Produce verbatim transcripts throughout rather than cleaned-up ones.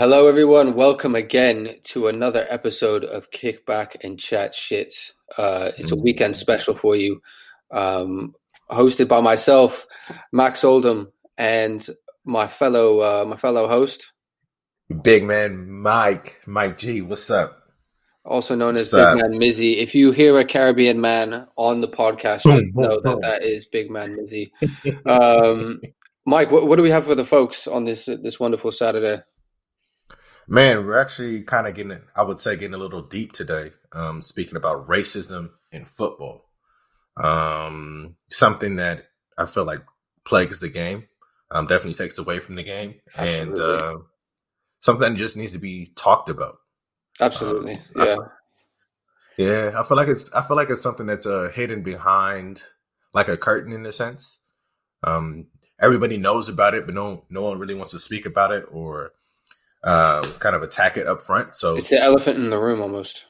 Hello everyone, welcome again to another episode of Kick Back and Chat Shit. Uh, it's a weekend special for you, um, hosted by myself, Max Oldham, and my fellow uh, my fellow host, Big Man Mike Mike G. What's up? Also known as what's Big up? Man Mizzy. If you hear a Caribbean man on the podcast, you know that that is Big Man Mizzy. Um, Mike, what, what do we have for the folks on this this wonderful Saturday? Man, we're actually kind of getting, I would say, getting a little deep today, um, speaking about racism in football, um, something that I feel like plagues the game, um, definitely takes away from the game, Absolutely. and uh, something that just needs to be talked about. Absolutely, um, yeah, I feel, yeah. I feel like it's, I feel like it's something that's uh, hidden behind like a curtain in a sense. Um, everybody knows about it, but no, no one really wants to speak about it or. Uh, kind of attack it up front. So it's the elephant in the room almost.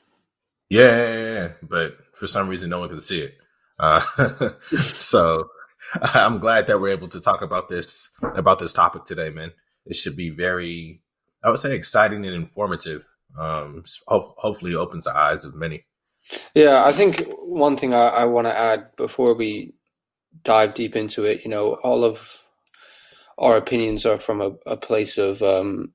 Yeah, yeah, yeah. But for some reason, no one can see it. Uh, so I'm glad that we're able to talk about this about this topic today, man. It should be very, I would say, exciting and informative. Um, ho- hopefully, it opens the eyes of many. Yeah, I think one thing I, I want to add before we dive deep into it, you know, all of our opinions are from a, a place of. Um,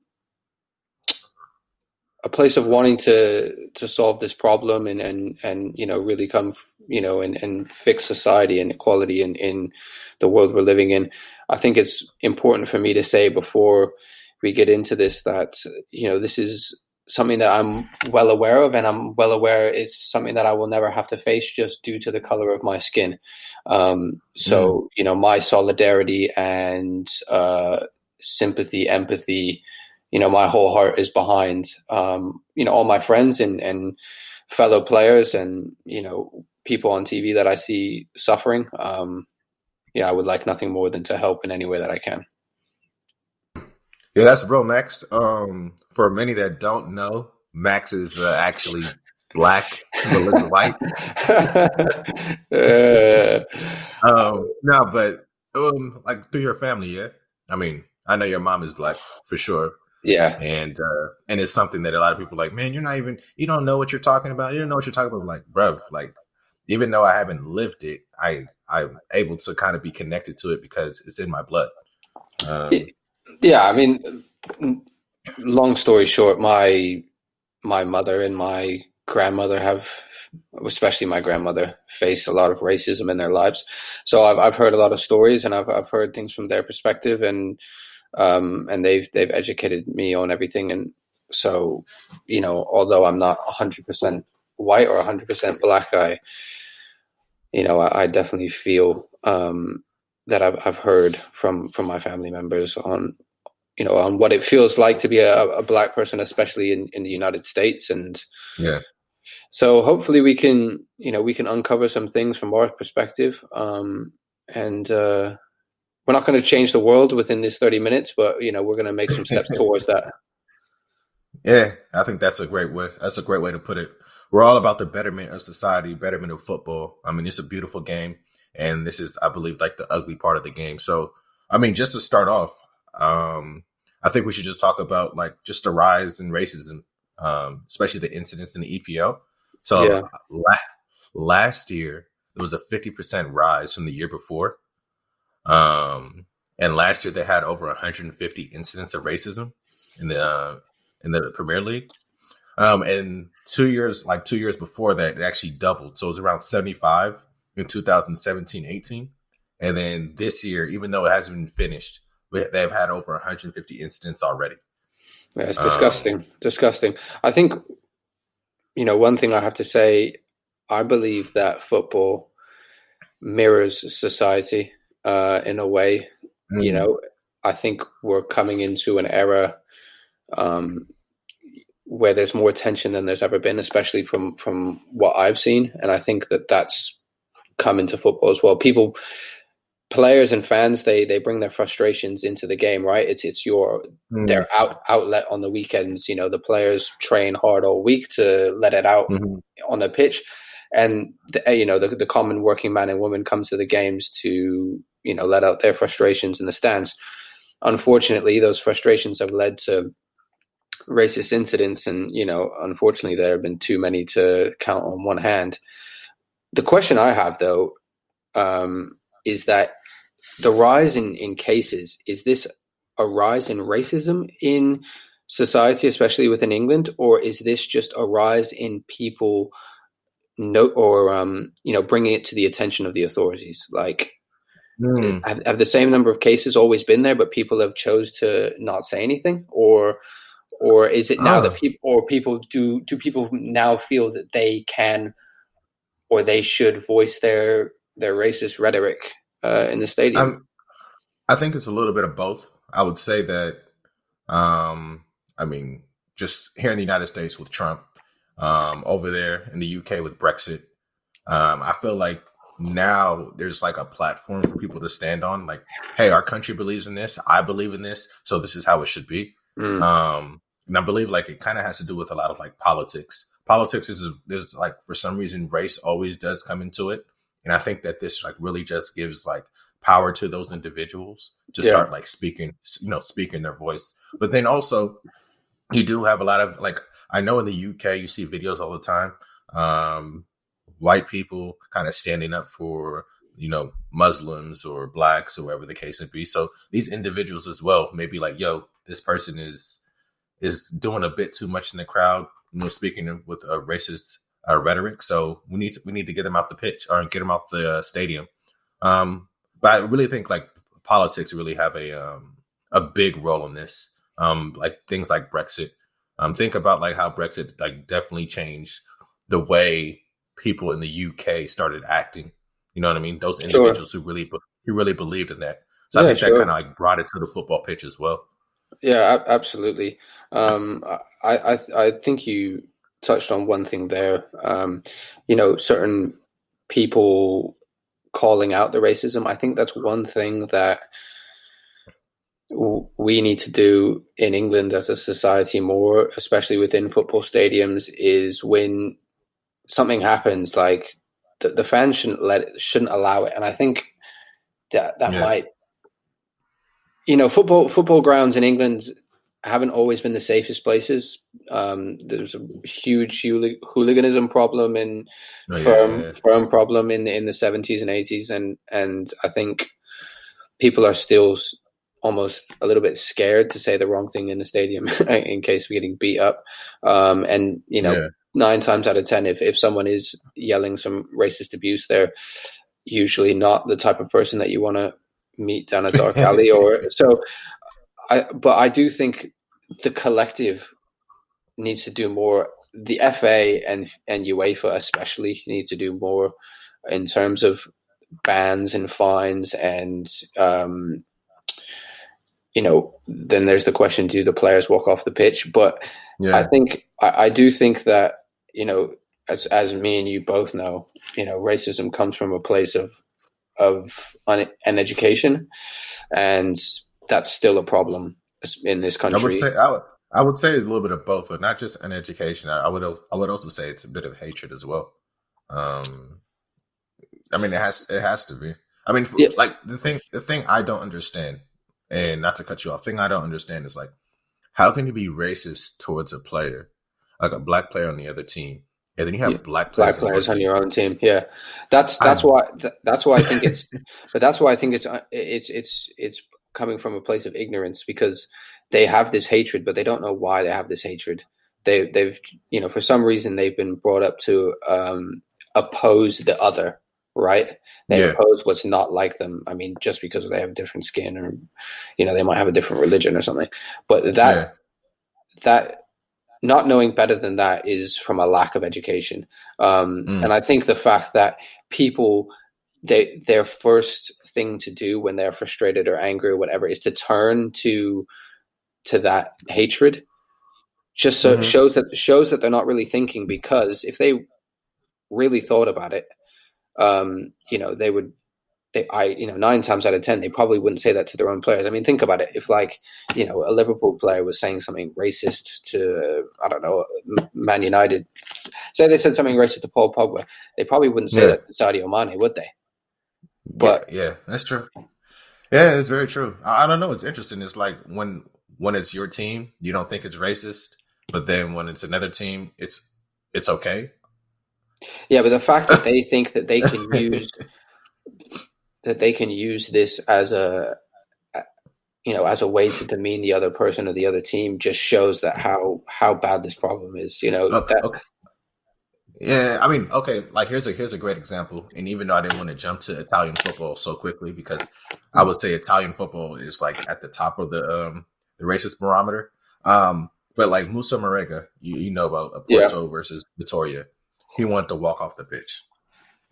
A place of wanting to to solve this problem and and and you know really come you know and and fix society and equality in in the world we're living in. I think it's important for me to say before we get into this that you know this is something that I'm well aware of, and I'm well aware it's something that I will never have to face just due to the color of my skin. Um, so mm. you know my solidarity and uh, sympathy, empathy. You know, my whole heart is behind, um, you know, all my friends and, and fellow players and, you know, people on T V that I see suffering. Um, yeah, I would like nothing more than to help in any way that I can. Yeah, that's real, Max. Um, for many that don't know, Max is uh, actually black, a little white. uh. um, no, but um, like through your family, yeah? I mean, I know your mom is black for sure. Yeah. And uh, and it's something that a lot of people are like, man, you're not even, you don't know what you're talking about. You don't know what you're talking about. Like, bruv, like, even though I haven't lived it, I, I'm able to kind of be connected to it because it's in my blood. Um, yeah. I mean, long story short, my my mother and my grandmother have, especially my grandmother, faced a lot of racism in their lives. So I've, I've heard a lot of stories and I've, I've heard things from their perspective and, Um, and they've they've educated me on everything. And so, you know, although I'm not one hundred percent white or one hundred percent black, I, you know, I, I definitely feel um, that I've, I've heard from, from my family members on, you know, on what it feels like to be a, a black person, especially in, in the United States. And yeah, so hopefully we can, you know, we can uncover some things from our perspective. Um, and, uh We're not going to change the world within this thirty minutes, but you know we're going to make some steps towards that. Yeah, I think that's a great way. That's a great way to put it. We're all about the betterment of society, betterment of football. I mean, it's a beautiful game, and this is, I believe, like the ugly part of the game. So, I mean, just to start off, um, I think we should just talk about like just the rise in racism, um, especially the incidents in the E P L. So yeah. la- last year there was a fifty percent rise from the year before. Um, and last year they had over one hundred fifty incidents of racism in the, uh, in the Premier League. Um, and two years, like two years before that, it actually doubled. So it was around seventy-five in two thousand seventeen, eighteen. And then this year, even though it hasn't been finished, they've had over one hundred fifty incidents already. Yeah, it's disgusting. Um, disgusting. I think, you know, one thing I have to say, I believe that football mirrors society. Uh, in a way, mm-hmm. you know, I think we're coming into an era um, where there's more tension than there's ever been, especially from, from what I've seen. And I think that that's come into football as well. People, players and fans, they they bring their frustrations into the game, right? It's it's your mm-hmm. their out, outlet on the weekends. You know, the players train hard all week to let it out mm-hmm. on the pitch. And, the, you know, the, the common working man and woman come to the games to, you know, let out their frustrations in the stands. Unfortunately, those frustrations have led to racist incidents, and, you know, unfortunately there have been too many to count on one hand. The question I have, though, um, is that the rise in, in cases, is this a rise in racism in society, especially within England, or is this just a rise in people no, or, um, you know, bringing it to the attention of the authorities? Like, mm. have, have the same number of cases always been there, but people have chose to not say anything? Or or is it now oh. that people or people do, do people now feel that they can or they should voice their their racist rhetoric uh, in the stadium? Um, I think it's a little bit of both. I would say that, um, I mean, just here in the United States with Trump, um, over there in the U K with Brexit, um, I feel like now there's like a platform for people to stand on. Like, hey, our country believes in this. I believe in this. So this is how it should be. Mm. Um, and I believe like it kind of has to do with a lot of like politics. Politics is a, there's like, for some reason, race always does come into it. And I think that this like really just gives like power to those individuals to yeah. start like speaking, you know, speaking their voice. But then also you do have a lot of like, I know in the U K, you see videos all the time. Um, white people kind of standing up for, you know, Muslims or blacks or whatever the case may be. So these individuals as well, maybe like, yo, this person is, is doing a bit too much in the crowd. You know, speaking with a racist uh, rhetoric. So we need to, we need to get them out the pitch or get them out the uh, stadium. Um, But I really think like politics really have a um, a big role in this, um, like things like Brexit. Um, think about like how Brexit like definitely changed the way people in the U K started acting. You know what I mean? Those individuals sure. who really who really believed in that. So yeah, I think sure. that kind of like brought it to the football pitch as well. Yeah, absolutely. Um, I, I I think you touched on one thing there. Um, you know, certain people calling out the racism. I think that's one thing that w- we need to do in England as a society more, especially within football stadiums, is when something happens, like the, the fans shouldn't let it, shouldn't allow it. And I think that that yeah. might, you know, football football grounds in England haven't always been the safest places. Um, there's a huge hooliganism problem and oh, yeah, firm, yeah, yeah. firm problem in in the seventies and eighties, and and I think people are still almost a little bit scared to say the wrong thing in the stadium in case we're getting beat up. Um, and you know, yeah. nine times out of ten, if if someone is yelling some racist abuse, they're usually not the type of person that you want to meet down a dark alley, or so. I, but I do think the collective needs to do more. The F A and, and UEFA especially need to do more in terms of bans and fines. And, um, you know, then there's the question, do the players walk off the pitch? But yeah. I think I, I do think that, you know, as as me and you both know, you know, racism comes from a place of, of un- an education, and that's still a problem in this country. I would say I would, I would say it's a little bit of both, but not just an education. I, I would I would also say it's a bit of hatred as well. Um, I mean, it has it has to be. I mean, yeah. like the thing the thing I don't understand, and not to cut you off, the thing I don't understand is like, how can you be racist towards a player, like a black player on the other team, and then you have yeah. black players, black players on, on your own team? Yeah, that's that's I, why that's why I think it's, but that's why I think it's it's it's it's. coming from a place of ignorance, because they have this hatred, but they don't know why they have this hatred. They, they've, you know, for some reason they've been brought up to um, oppose the other, right? They yeah. oppose what's not like them. I mean, just because they have different skin, or, you know, they might have a different religion or something. But that, yeah. that not knowing better than that is from a lack of education. Um, mm. And I think the fact that people, They, their first thing to do when they're frustrated or angry or whatever is to turn to to that hatred. Just so mm-hmm. it shows that shows that they're not really thinking, because if they really thought about it, um, you know, they would. They, I, you know, nine times out of ten, they probably wouldn't say that to their own players. I mean, think about it. If, like, you know, a Liverpool player was saying something racist to, I don't know, Man United, say they said something racist to Paul Pogba, they probably wouldn't say yeah. that to Sadio Mane, would they? But yeah, yeah, that's true. Yeah, it's very true. I, I don't know. It's interesting. It's like when when it's your team, you don't think it's racist, but then when it's another team, it's it's okay. Yeah, but the fact that they think that they can use that they can use this as a you know as a way to demean the other person or the other team just shows that how how bad this problem is. You know. Okay, that, okay. Yeah, I mean, okay. Like here's a here's a great example, and even though I didn't want to jump to Italian football so quickly, because I would say Italian football is like at the top of the um, the racist barometer. Um, but like Musa Morega, you, you know about Porto yeah. versus Vitória. He wanted to walk off the pitch.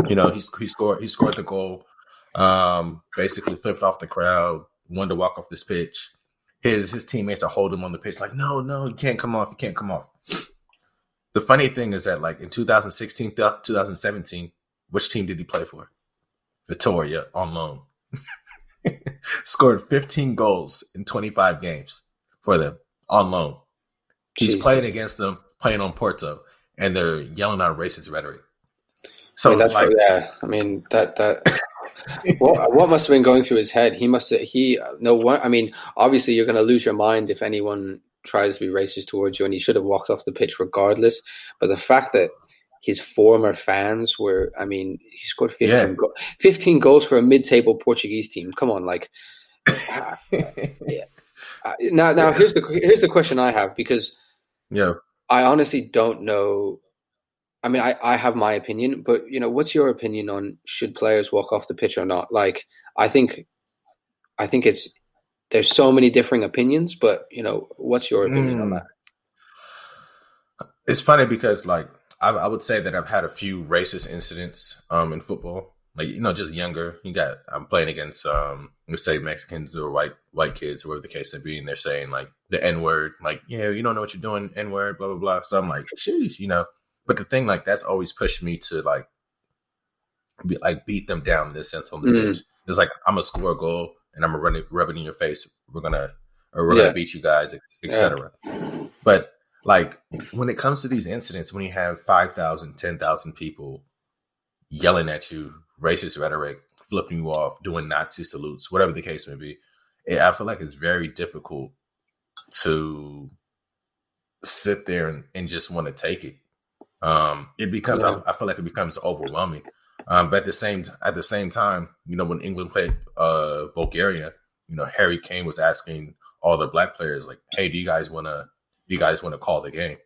You know, he he scored he scored the goal. Um, basically flipped off the crowd. Wanted to walk off this pitch. His his teammates are holding him on the pitch, like, no, no, you can't come off, you can't come off. The funny thing is that, like, in two thousand sixteen, two thousand seventeen, which team did he play for? Vitória, on loan. Scored fifteen goals in twenty-five games for them, on loan. He's Jesus. playing against them, playing on Porto, and they're yelling out racist rhetoric. So I mean, that's like, what, yeah, I mean, that that what, what must have been going through his head? He must have, he, no one, I mean, obviously you're going to lose your mind if anyone tries to be racist towards you, and he should have walked off the pitch regardless. But the fact that his former fans were, I mean, he scored fifteen, yeah. go- fifteen goals for a mid-table Portuguese team. Come on, like. uh, yeah. uh, now, now here's the here's the question I have, because yeah, I honestly don't know. I mean, I, I have my opinion, but, you know, what's your opinion on should players walk off the pitch or not? Like, I think, I think it's, there's so many differing opinions, but, you know, what's your opinion mm. on that? It's funny because, like, I, I would say that I've had a few racist incidents um, in football. Like, you know, just younger. You got, I'm playing against, um, let's say, Mexicans or white white kids, or whatever the case may be, and they're saying, like, the N-word. Like, you know, you don't know what you're doing, N-word, blah, blah, blah. So I'm like, sheesh, you know. But the thing, like, that's always pushed me to, like, be, like beat them down in this sense on the mm. pitch. It's like, I'm going to score a goal, and I'm gonna run it, rub it in your face. We're gonna, or we're yeah. gonna beat you guys, et cetera. Yeah. But like when it comes to these incidents, when you have five thousand, ten thousand people yelling at you, racist rhetoric, flipping you off, doing Nazi salutes, whatever the case may be, it, I feel like it's very difficult to sit there and, and just want to take it. Um, it becomes, yeah. I, I feel like it becomes overwhelming. Um, but at the same at the same time, you know, when England played uh, Bulgaria, you know, Harry Kane was asking all the black players, like, "Hey, do you guys want to? Do you guys want to call the game?"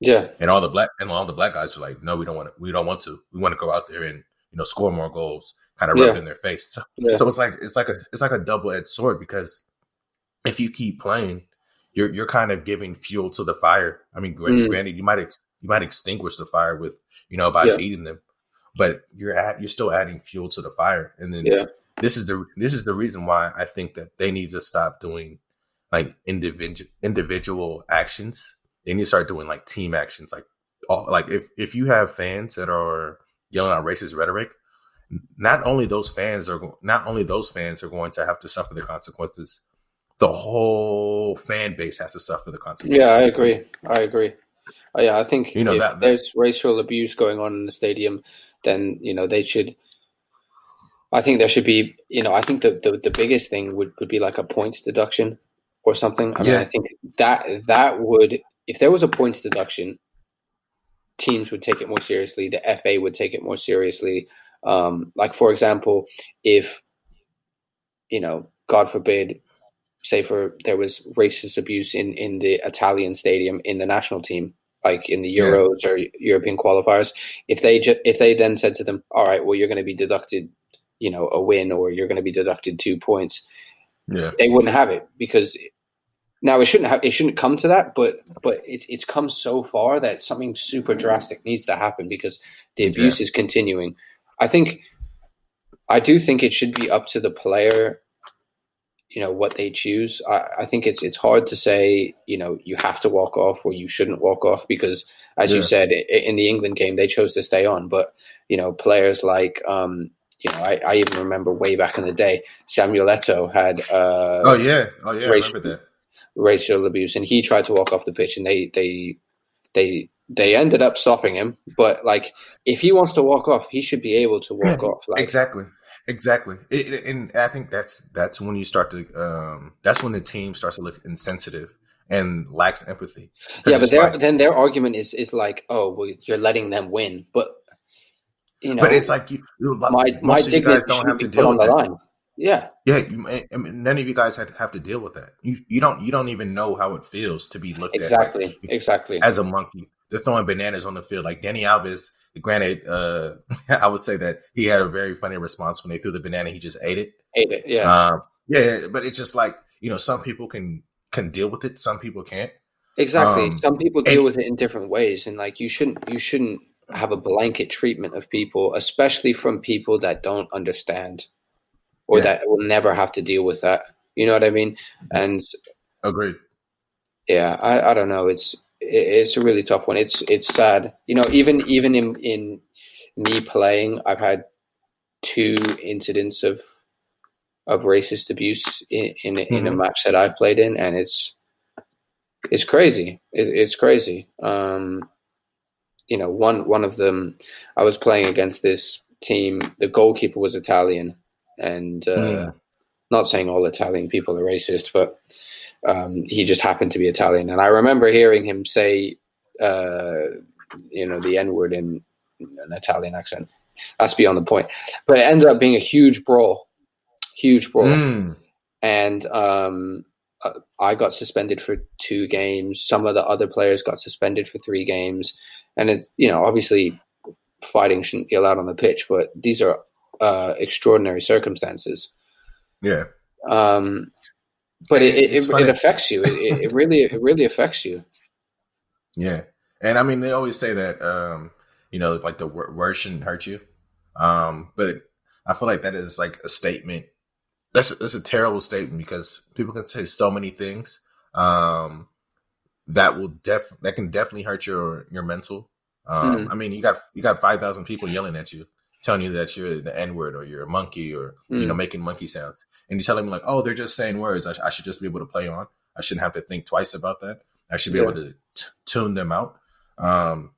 Yeah. And all the black and all the black guys were like, "No, we don't want to. We don't want to. We want to go out there and you know score more goals." Kind of yeah. rub it in their face. So, yeah. so it's like it's like a it's like a double-edged sword, because if you keep playing, you're you're kind of giving fuel to the fire. I mean, granted, mm. you might ex, you might extinguish the fire with you know by yeah. beating them. But you're at, you're still adding fuel to the fire, and then yeah. this is the this is the reason why I think that they need to stop doing like individual individual actions. They need to start doing like team actions. Like all, like if if you have fans that are yelling out racist rhetoric, not only those fans are not only those fans are going to have to suffer the consequences. The whole fan base has to suffer the consequences. Yeah, I agree. I agree. Oh, yeah, I think you know, if that, that, there's racial abuse going on in the stadium, then, you know, they should – I think there should be – you know, I think the, the, the biggest thing would, would be like a points deduction or something. I yeah. mean, I think that that would – if there was a points deduction, teams would take it more seriously. The F A would take it more seriously. Um, like, for example, if, you know, God forbid – say for there was racist abuse in, in the Italian stadium in the national team, like in the Euros yeah. or European qualifiers. If they ju- if they then said to them, all right, well, you're going to be deducted, you know, a win, or you're going to be deducted two points. Yeah. They wouldn't have it, because now it shouldn't have, it shouldn't come to that, but, but it, it's come so far that something super drastic needs to happen, because the abuse yeah. is continuing. I think, I do think it should be up to the player, you know, what they choose. I, I think it's it's hard to say, you know, you have to walk off or you shouldn't walk off, because, as yeah. you said, in the England game, they chose to stay on. But, you know, players like, um, you know, I, I even remember way back in the day, Samuel Eto'o had uh, oh, yeah. Oh, yeah, racial, I remember that. racial abuse, and he tried to walk off the pitch, and they, they, they, they ended up stopping him. But, like, if he wants to walk off, he should be able to walk off. Like, exactly. Exactly. It, and I think that's that's when you start to um, that's when the team starts to look insensitive and lacks empathy. Yeah, but like, then their argument is is like, oh, well, you're letting them win, but you know, but it's like you, like, my my dignity don't have to deal with that. Line. Yeah, yeah. You, I mean, none of you guys have, have to deal with that. You you don't you don't even know how it feels to be looked exactly, at exactly exactly as a monkey. They're throwing bananas on the field like Danny Alves. Granted, uh, I would say that he had a very funny response when they threw the banana. He just ate it. Ate it, yeah. Um, yeah, but it's just like, you know, some people can, can deal with it. Some people can't. Exactly. Um, some people deal and, with it in different ways. And, like, you shouldn't you shouldn't have a blanket treatment of people, especially from people that don't understand or yeah. that will never have to deal with that. You know what I mean? And agreed. Yeah, I, I don't know. It's – It's a really tough one. It's it's sad, you know. Even even in in me playing, I've had two incidents of of racist abuse in in, mm-hmm. in a match that I played in, and it's it's crazy. It, it's crazy. Um, you know, one one of them, I was playing against this team. The goalkeeper was Italian, and uh, mm. not saying all Italian people are racist, but. Um, he just happened to be Italian, and I remember hearing him say, uh, you know, the N-word in an Italian accent. That's beyond the point. But it ended up being a huge brawl, huge brawl, mm. and um, I got suspended for two games. Some of the other players got suspended for three games, and it, you know, obviously, fighting shouldn't be allowed on the pitch, but these are uh, extraordinary circumstances. Yeah. Um. But it it, it, it affects you. It, it really it really affects you. Yeah, and I mean they always say that um, you know, like the word, word shouldn't hurt you, um, but it, I feel like that is like a statement. That's that's a terrible statement because people can say so many things um, that will def that can definitely hurt your your mental. Um, mm-hmm. I mean you got you got five thousand people yelling at you, telling you that you're the N-word or you're a monkey or mm-hmm. you know making monkey sounds. And you're telling me like, oh, they're just saying words. I, sh- I should just be able to play on. I shouldn't have to think twice about that. I should be yeah. able to t- tune them out. Um,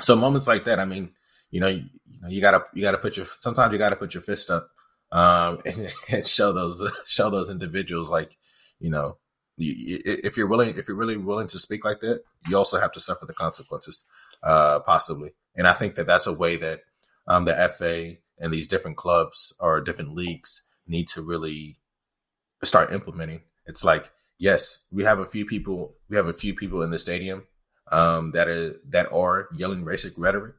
so moments like that, I mean, you know, you, you know, you gotta, you gotta put your. Sometimes you gotta put your fist up um, and, and show those, show those individuals like, you know, you, you, if you're willing, if you're really willing to speak like that, you also have to suffer the consequences, uh, possibly. And I think that that's a way that um, the F A and these different clubs or different leagues. Need to really start implementing. It's like, yes, we have a few people, we have a few people in the stadium um, that are that are yelling racist rhetoric.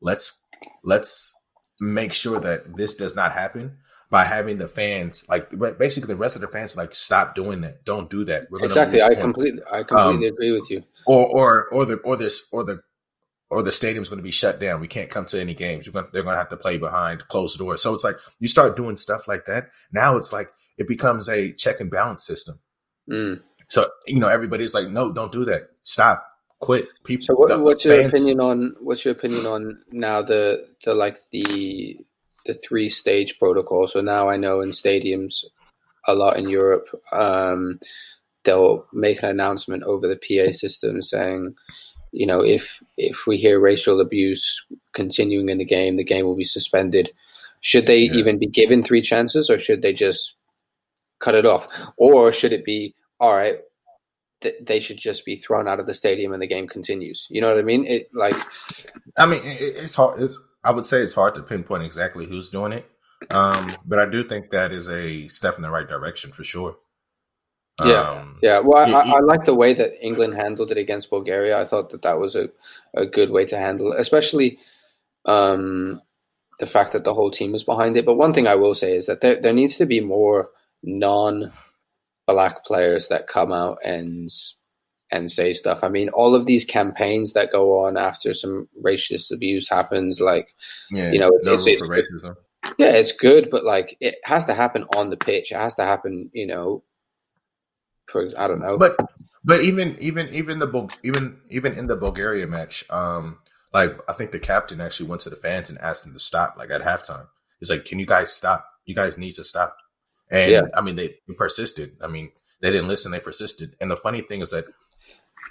Let's let's make sure that this does not happen by having the fans, like basically the rest of the fans, like stop doing that. Don't do that. We're gonna exactly. I completely, I completely um, agree with you. Or or or the or this or the or the stadium's going to be shut down. We can't come to any games. You're going to, they're going to have to play behind closed doors. So it's like you start doing stuff like that. Now it's like it becomes a check and balance system. Mm. So, you know, everybody's like, no, don't do that. Stop. Quit. People. So what, the, what's your fans. opinion on what's your opinion on now the the like the the three stage protocol? So now I know in stadiums a lot in Europe, um, they'll make an announcement over the P A system saying, you know, if if we hear racial abuse continuing in the game, the game will be suspended. Should they yeah. even be given three chances, or should they just cut it off? Or should it be, all right, th- they should just be thrown out of the stadium and the game continues? You know what I mean? It like, I mean, it, it's hard. It's, I would say it's hard to pinpoint exactly who's doing it. Um, but I do think that is a step in the right direction for sure. Yeah, yeah. Well, I, I, I like the way that England handled it against Bulgaria. I thought that that was a, a good way to handle it, especially um, the fact that the whole team was behind it. But one thing I will say is that there, there needs to be more non-black players that come out and and say stuff. I mean, all of these campaigns that go on after some racist abuse happens, like, yeah, you know, it's, no it's, it's, for it's racism. Yeah, it's good, but like it has to happen on the pitch. It has to happen, you know. For, I don't know, but but even even even the even even in the Bulgaria match, um, like I think the captain actually went to the fans and asked them to stop. Like at halftime, he's like, "Can you guys stop? You guys need to stop." And yeah. I mean, they persisted. I mean, they didn't listen. They persisted. And the funny thing is that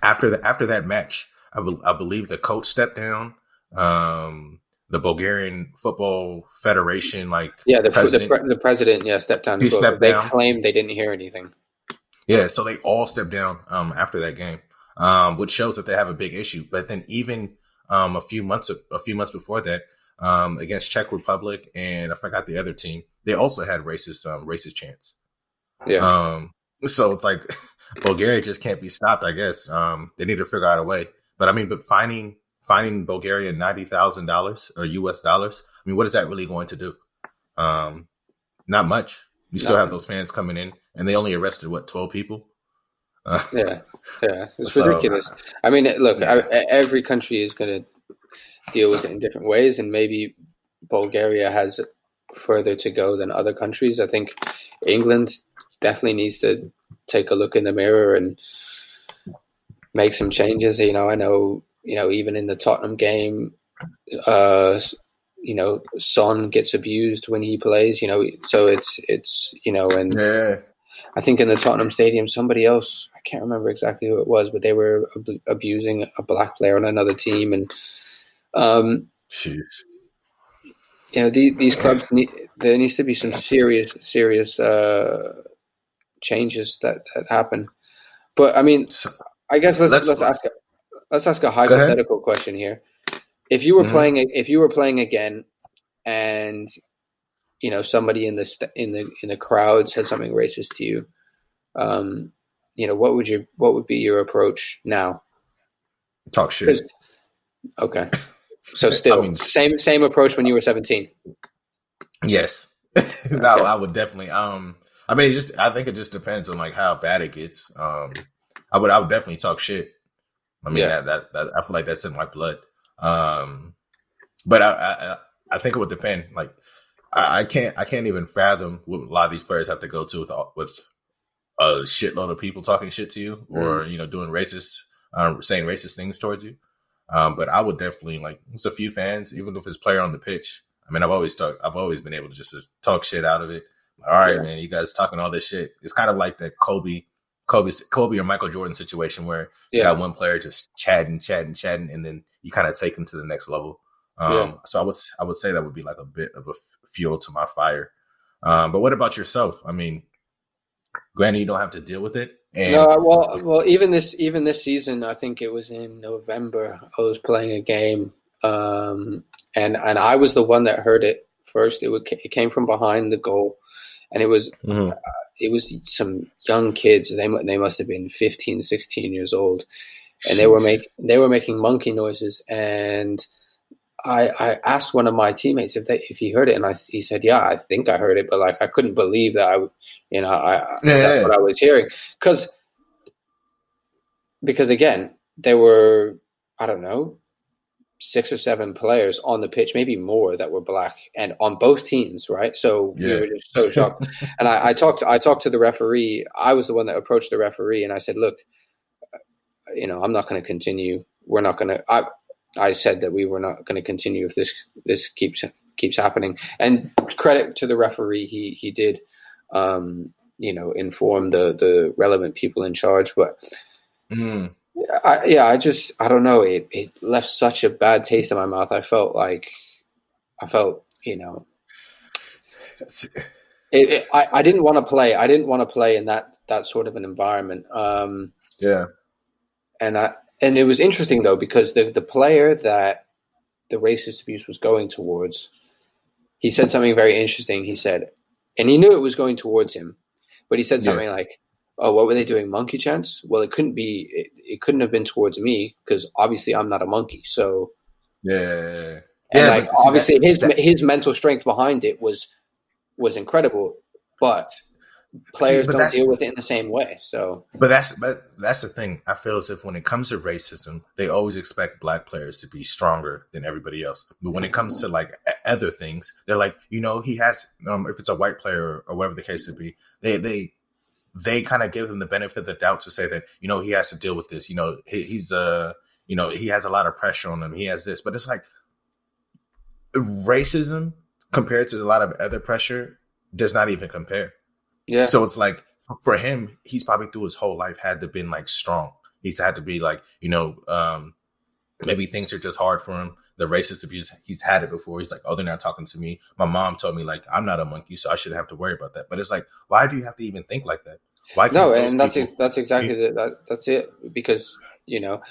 after the after that match, I, be, I believe the coach stepped down. Um, the Bulgarian Football Federation, like yeah, the president, the, the president, yeah, stepped down. He stepped down. They claimed they didn't hear anything. Yeah, so they all stepped down um, after that game, um, which shows that they have a big issue. But then even um, a few months a few months before that, um, against Czech Republic and I forgot the other team, they also had racist um, racist chants. Yeah. Um, so it's like Bulgaria just can't be stopped. I guess um, they need to figure out a way. But I mean, but finding. Finding Bulgaria ninety thousand dollars or U S dollars, I mean, what is that really going to do? Um, not much. You still Nothing. have those fans coming in, and they only arrested, what, twelve people? Uh, yeah, yeah. It's so, ridiculous. I mean, look, yeah. I, every country is going to deal with it in different ways, and maybe Bulgaria has further to go than other countries. I think England definitely needs to take a look in the mirror and make some changes. You know, I know... You know, even in the Tottenham game, uh, you know, Son gets abused when he plays. You know, so it's it's you know, and yeah. I think in the Tottenham stadium, somebody else, I can't remember exactly who it was, but they were ab- abusing a black player on another team, and um, Jeez. you know, the, these clubs need, there needs to be some serious serious uh, changes that, that happen. But I mean, I guess let's let's, let's ask. Let's ask a hypothetical question here. If you were mm-hmm. playing, if you were playing again, and you know somebody in the st- in the in the crowd said something racist to you, um, you know what would you what would be your approach now? Talk shit. Okay, so still I mean, same same approach when you were seventeen. Yes, okay. no, I would definitely. Um, I mean, it just I think it just depends on like how bad it gets. Um, I would I would definitely talk shit. I mean, yeah. that, that that I feel like that's in my blood. Um, but I, I I think it would depend. Like, I, I can't I can't even fathom what a lot of these players have to go to with with a shitload of people talking shit to you or mm. you know doing racist, uh, saying racist things towards you. Um, but I would definitely like it's a few fans, even if it's player on the pitch. I mean, I've always talk, I've always been able to just talk shit out of it. All right, yeah. man, you guys talking all this shit. It's kind of like that Kobe. Kobe, Kobe or Michael Jordan situation where yeah. you got one player just chatting, chatting, chatting, and then you kind of take them to the next level. Um, yeah. So I would, I would say that would be like a bit of a f- fuel to my fire. Um, but what about yourself? I mean, granted, you don't have to deal with it. And- no, well, well, even this, even this season, I think it was in November. I was playing a game, um, and and I was the one that heard it first. It would, it came from behind the goal, and it was. Mm-hmm. Uh, It was some young kids. They they must have been fifteen, sixteen years old, and they were make they were making monkey noises. And I I asked one of my teammates if they if he heard it, and I he said, "Yeah, I think I heard it," but like I couldn't believe that I you know I yeah, that's yeah. what I was hearing because because again there were I don't know six or seven players on the pitch, maybe more, that were black and on both teams, right? So yeah. we were just so shocked. And I, I talked I talked to the referee. I was the one that approached the referee and I said, look, you know, I'm not going to continue. We're not going to – I I said that we were not going to continue if this this keeps keeps happening. And credit to the referee. He he did, um, you know, inform the, the relevant people in charge. But mm. – I, yeah, I just, I don't know. It, it left such a bad taste in my mouth. I felt like, I felt, you know, it, it, I, I didn't want to play. I didn't want to play in that, that sort of an environment. Um, yeah. And I, and it was interesting though, because the, the player that the racist abuse was going towards, he said something very interesting. He said, and he knew it was going towards him, but he said something yeah. like, oh, what were they doing? Monkey chants? Well, it couldn't be. It, it couldn't have been towards me because obviously I'm not a monkey. So yeah, yeah, yeah. and yeah, like obviously that, his that, his mental strength behind it was was incredible. But players see, but don't deal with it in the same way. So, but that's but that's the thing. I feel as if when it comes to racism, they always expect black players to be stronger than everybody else. But when it comes to like other things, they're like, you know, he has. Um, if it's a white player or whatever the case would be, they they. they kind of give them the benefit of the doubt to say that, you know, he has to deal with this, you know, he, he's, uh, you know, he has a lot of pressure on him. He has this, but it's like racism compared to a lot of other pressure does not even compare. Yeah. So it's like for him, he's probably through his whole life had to been like strong. He's had to be like, you know, um, maybe things are just hard for him. the racist abuse, he's had it before. He's like, oh, they're not talking to me. My mom told me, like, I'm not a monkey, so I shouldn't have to worry about that. But it's like, why do you have to even think like that? Why can't no, and that's people- that's exactly you- that, that's it. Because, you know,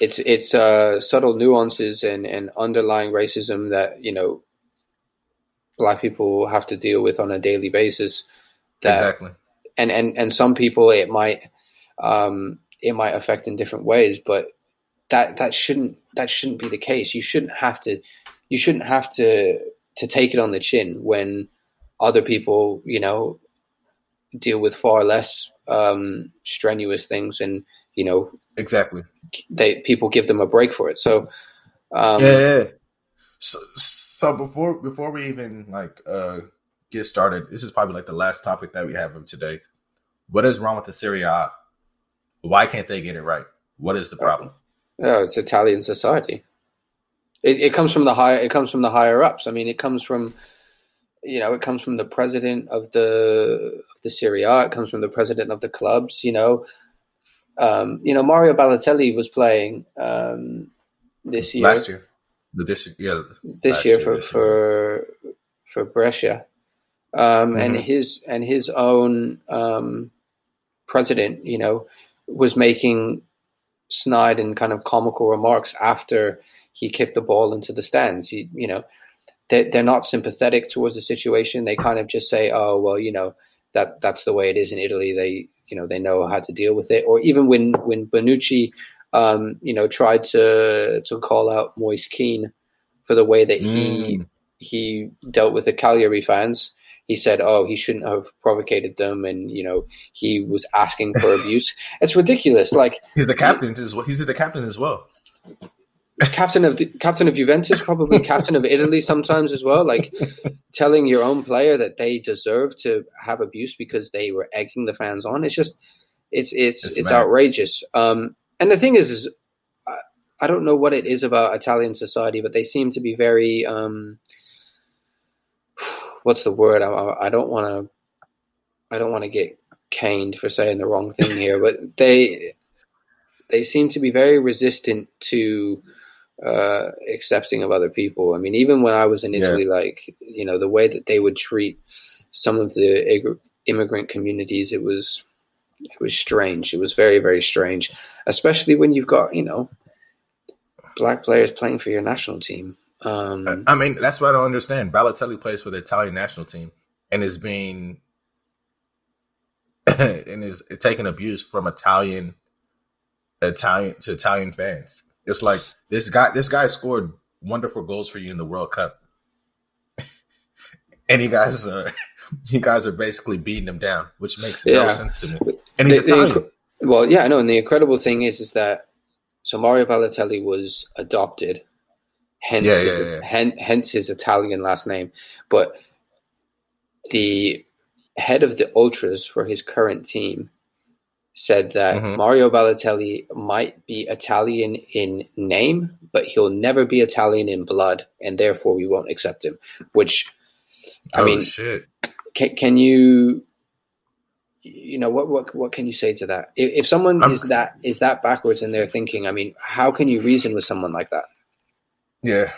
it's it's uh, subtle nuances and, and underlying racism that, you know, Black people have to deal with on a daily basis. That, exactly. And, and, and some people it might um, it might affect in different ways, but that that shouldn't that shouldn't be the case. You shouldn't have to you shouldn't have to to take it on the chin when other people, you know, deal with far less um, strenuous things, and you know exactly they people give them a break for it. So um, yeah. yeah. So, so before before we even like uh, get started, this is probably like the last topic that we have of today. What is wrong with the Serie A? Why can't they get it right? What is the problem? Oh, it's Italian society. It, it comes from the higher. It comes from the higher ups. I mean, it comes from, you know, it comes from the president of the of the Serie A. It comes from the president of the clubs. You know, um, you know, Mario Balotelli was playing um, this year. Last year. This, yeah, this year, year for this year. for for Brescia, um, mm-hmm. and his and his own um, president, you know, was making snide and kind of comical remarks after he kicked the ball into the stands. He, you know, they they're not sympathetic towards the situation. They kind of just say, "Oh, well, you know, that that's the way it is in Italy. They, you know, they know how to deal with it." Or even when when Bonucci. Um, you know, tried to to call out Moise Keane for the way that he mm. he dealt with the Cagliari fans. He said, "Oh, he shouldn't have provocated them," and you know, he was asking for abuse. It's ridiculous. Like he's the captain as well. He's the captain as well. Captain of the, captain of Juventus, probably captain of Italy sometimes as well. Like telling your own player that they deserve to have abuse because they were egging the fans on. It's just it's it's it's, it's outrageous. Um, And the thing is, is, I don't know what it is about Italian society, but they seem to be very, um, what's the word? I don't want to, I don't want to get caned for saying the wrong thing here, but they, they seem to be very resistant to uh, accepting of other people. I mean, even when I was in Italy, yeah. like, you know, the way that they would treat some of the immigrant communities, it was... It was strange. It was very, very strange, especially when you've got, you know, Black players playing for your national team. Um, I mean, that's what I don't understand. Balotelli plays for the Italian national team and is being and is taking abuse from Italian, Italian to Italian fans. It's like this guy. This guy scored wonderful goals for you in the World Cup, and you guys are you guys are basically beating him down, which makes yeah. no sense to me. And he's the, Italian. The, well, yeah, I know. And the incredible thing is, is that so Mario Balotelli was adopted, hence, yeah, yeah, yeah. Hence, hence his Italian last name. But the head of the ultras for his current team said that mm-hmm. Mario Balotelli might be Italian in name, but he'll never be Italian in blood, and therefore we won't accept him. Which, I oh, mean, shit. Can, can you? You know what, what? What can you say to that? If, if someone I'm, is that is that backwards in their thinking, I mean, how can you reason with someone like that? Yeah,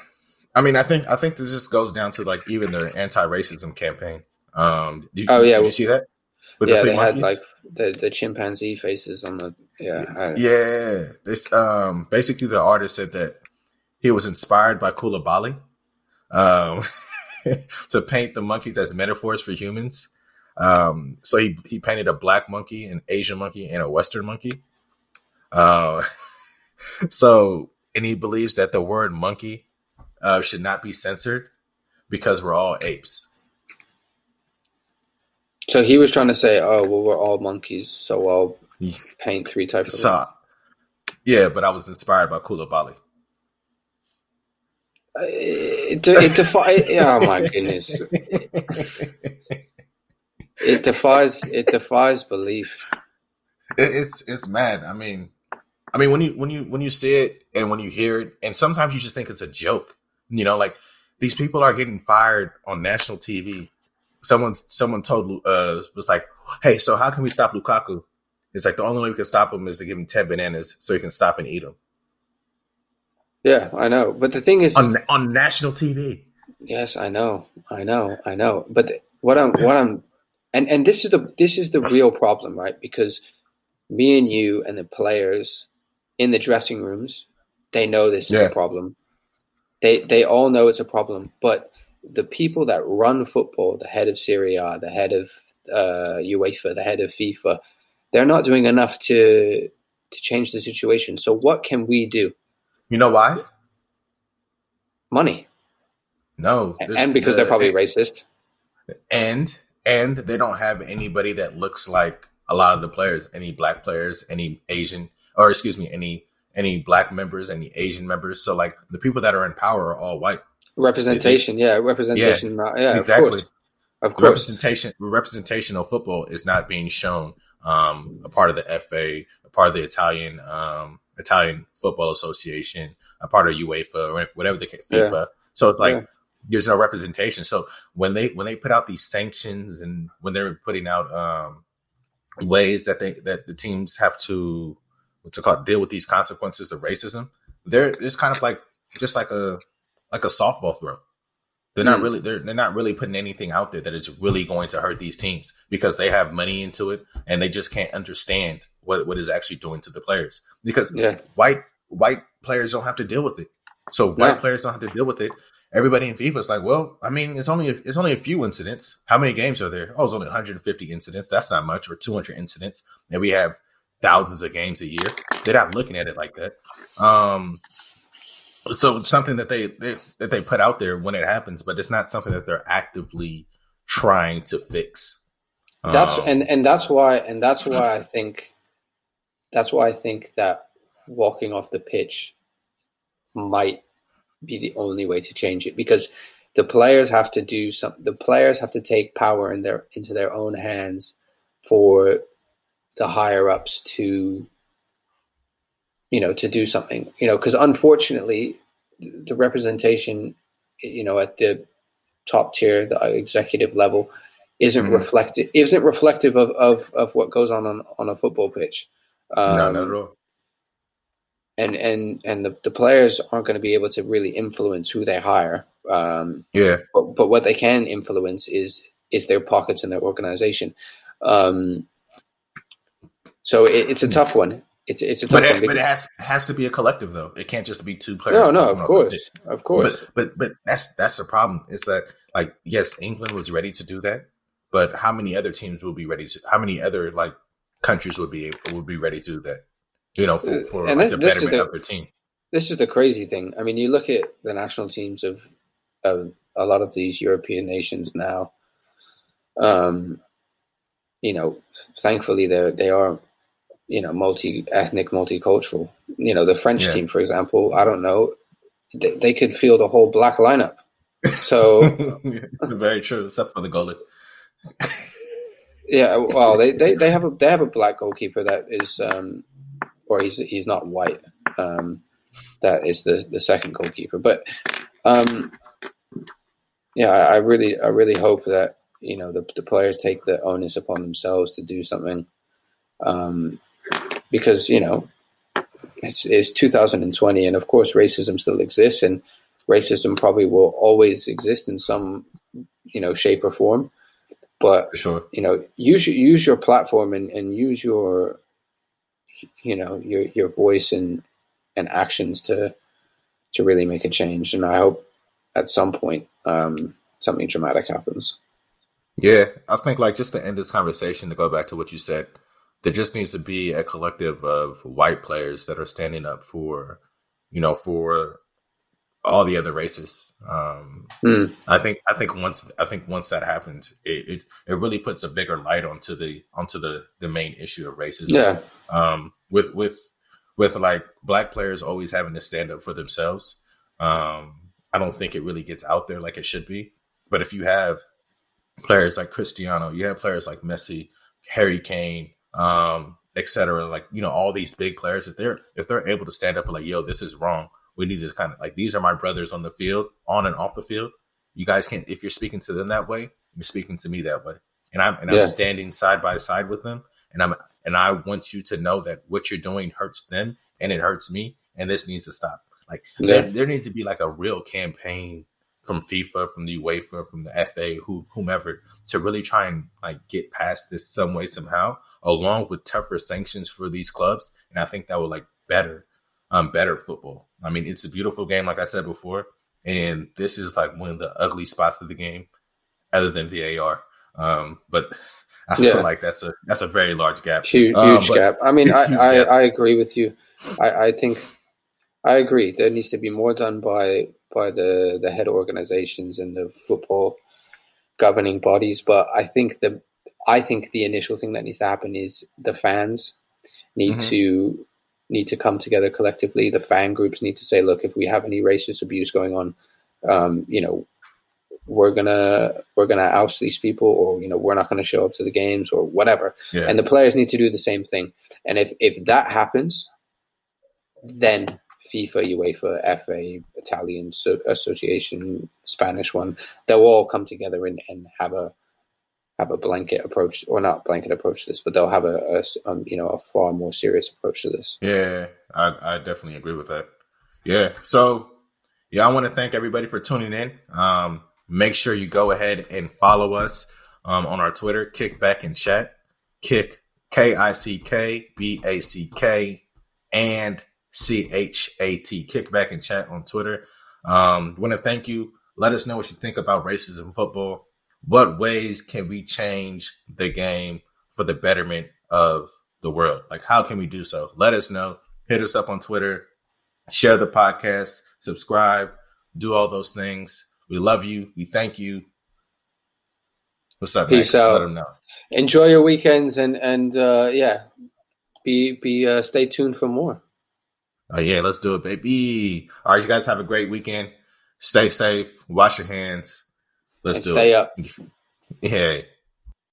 I mean, I think I think this just goes down to like even their anti-racism campaign. Um, did, oh yeah, did you see that? With yeah, the they monkeys? Had like the, the chimpanzee faces on the yeah. I, yeah, this um basically the artist said that he was inspired by Koulibaly um, to paint the monkeys as metaphors for humans. Um, so he, he painted a black monkey, an Asian monkey, and a Western monkey. Uh, so, and he believes that the word monkey uh, should not be censored because we're all apes. So he was trying to say, oh, well, we're all monkeys, so I'll paint three types of monkeys. Yeah, but I was inspired by Koulibaly. Uh, it, it defi- oh, my goodness. It defies it defies belief. It, it's it's mad. I mean, I mean when you when you when you see it and when you hear it, and sometimes you just think it's a joke. You know, like these people are getting fired on national T V. Someone someone told uh, was like, "Hey, so how can we stop Lukaku?" It's like the only way we can stop him is to give him ten bananas so he can stop and eat them. Yeah, I know. But the thing is, on, on national T V. Yes, I know, I know, I know. But what I'm, what I'm, and, and this is the this is the real problem, right? Because me and you and the players in the dressing rooms, they know this is yeah. a problem. They they all know it's a problem. But the people that run football, the head of Serie A, the head of uh, UEFA, the head of FIFA, they're not doing enough to to change the situation. So what can we do? You know why? Money. No. This, and because the, they're probably it, racist. And and they don't have anybody that looks like a lot of the players, any black players, any Asian, or excuse me, any any black members, any Asian members. So like the people that are in power are all white. Representation, they, yeah, representation. Yeah, yeah exactly. Of course. Of course. Representation, representational football is not being shown. Um, a part of the F A, a part of the Italian um, Italian Football Association, a part of UEFA, or whatever the FIFA. Yeah. So it's like yeah. there's no representation. So when they when they put out these sanctions and when they're putting out um, ways that they that the teams have to what's it called deal with these consequences of racism, they're it's kind of like just like a like a softball throw. They're not really they're they're not really putting anything out there that is really going to hurt these teams because they have money into it and they just can't understand what, what is actually doing to the players. Because yeah. white white players don't have to deal with it. So white yeah. players don't have to deal with it. Everybody in FIFA is like, well, I mean, it's only a, it's only a few incidents. How many games are there? Oh, it's only one hundred fifty incidents. That's not much, or two hundred incidents. And we have thousands of games a year. They're not looking at it like that. Um So it's something that they, they that they put out there when it happens, but it's not something that they're actively trying to fix. Um, that's and, and that's why and that's why I think that's why I think that walking off the pitch might be the only way to change it, because the players have to do some. The players have to take power in their into their own hands for the higher ups to. You know, to do something, you know, because unfortunately the representation, you know, at the top tier, the executive level isn't mm-hmm. reflective, isn't reflective of, of, of what goes on, on on a football pitch. Um, no, not at all. And, and, and the, the players aren't going to be able to really influence who they hire. Um, yeah. But, but what they can influence is, is their pockets and their organization. Um, so it, it's a tough one. It's, it's a tough but, it, because, but it has has to be a collective though. It can't just be two players. No, no, of course, of course. But, but but that's that's the problem. It's that like yes, England was ready to do that, but how many other teams will be ready to? How many other like countries would be would be ready to do that? You know, for, for like, this, the betterment the, of their team. This is the crazy thing. I mean, you look at the national teams of of a lot of these European nations now. Um, you know, thankfully they they are. You know, multi-ethnic, multicultural. You know, the French yeah. team, for example. I don't know; they, they could field a whole black lineup. So, very true, except for the goalie. yeah, well, they, they, they have a they have a black goalkeeper that is, um, or he's he's not white. Um, that is the the second goalkeeper. But, um, yeah, I, I really I really hope that you know the the players take the onus upon themselves to do something. Um, because you know it's, it's two thousand twenty, and of course racism still exists, and racism probably will always exist in some you know shape or form. But For sure. you know, use use your platform and, and use your you know your your voice and and actions to to really make a change. And I hope at some point um, something dramatic happens. Yeah, I think like just to end this conversation, to go back to what you said. There just needs to be a collective of white players that are standing up for, you know, for all the other races. Um, mm. I think I think once I think once that happens, it, it it really puts a bigger light onto the onto the, the main issue of racism. Yeah. Um, with with with like black players always having to stand up for themselves. Um, I don't think it really gets out there like it should be. But if you have players like Cristiano, you have players like Messi, Harry Kane. Um, et cetera. Like, you know, all these big players, if they're, if they're able to stand up and like, yo, this is wrong. We need to kind of like, these are my brothers on the field, on and off the field. You guys can't, if you're speaking to them that way, you're speaking to me that way. And I'm, and yeah. I'm standing side by side with them. And I'm, and I want you to know that what you're doing hurts them and it hurts me. And this needs to stop. Like yeah. there, there needs to be like a real campaign from FIFA, from the UEFA, from the F A, who, whomever, to really try and like get past this some way, somehow, along with tougher sanctions for these clubs. And I think that would like better, um, better football. I mean, it's a beautiful game, like I said before, and this is like one of the ugly spots of the game, other than V A R. Um, but I yeah. feel like that's a that's a very large gap. Huge, um, huge gap. I mean, I, I, gap. I agree with you. I, I think I agree. There needs to be more done by by the, the head organizations and the football governing bodies. But I think the I think the initial thing that needs to happen is the fans need mm-hmm. to need to come together collectively. The fan groups need to say, look, if we have any racist abuse going on, um, you know, we're gonna we're gonna oust these people, or you know, we're not gonna show up to the games or whatever. Yeah. And the players need to do the same thing. And if, if that happens, then FIFA, UEFA, F A, Italian so- association, Spanish one, they'll all come together and, and have a have a blanket approach, or not blanket approach to this, but they'll have a, a um, you know, a far more serious approach to this. Yeah, I, I definitely agree with that. Yeah, so yeah, I want to thank everybody for tuning in. Um, make sure you go ahead and follow us um, on our Twitter, Kick Back and Chat, Kick K I C K B A C K and C H A T, Kick Back and Chat on Twitter. Um, want to thank you. Let us know what you think about racism in football. What ways can we change the game for the betterment of the world? Like, how can we do so? Let us know. Hit us up on Twitter. Share the podcast. Subscribe. Do all those things. We love you. We thank you. What's up, Peace Max? Out. Let them know. Enjoy your weekends, and and uh, yeah, be be uh, stay tuned for more. Oh yeah, let's do it, baby. All right, you guys have a great weekend. Stay safe. Wash your hands. Let's and do stay it. Stay up. Yeah.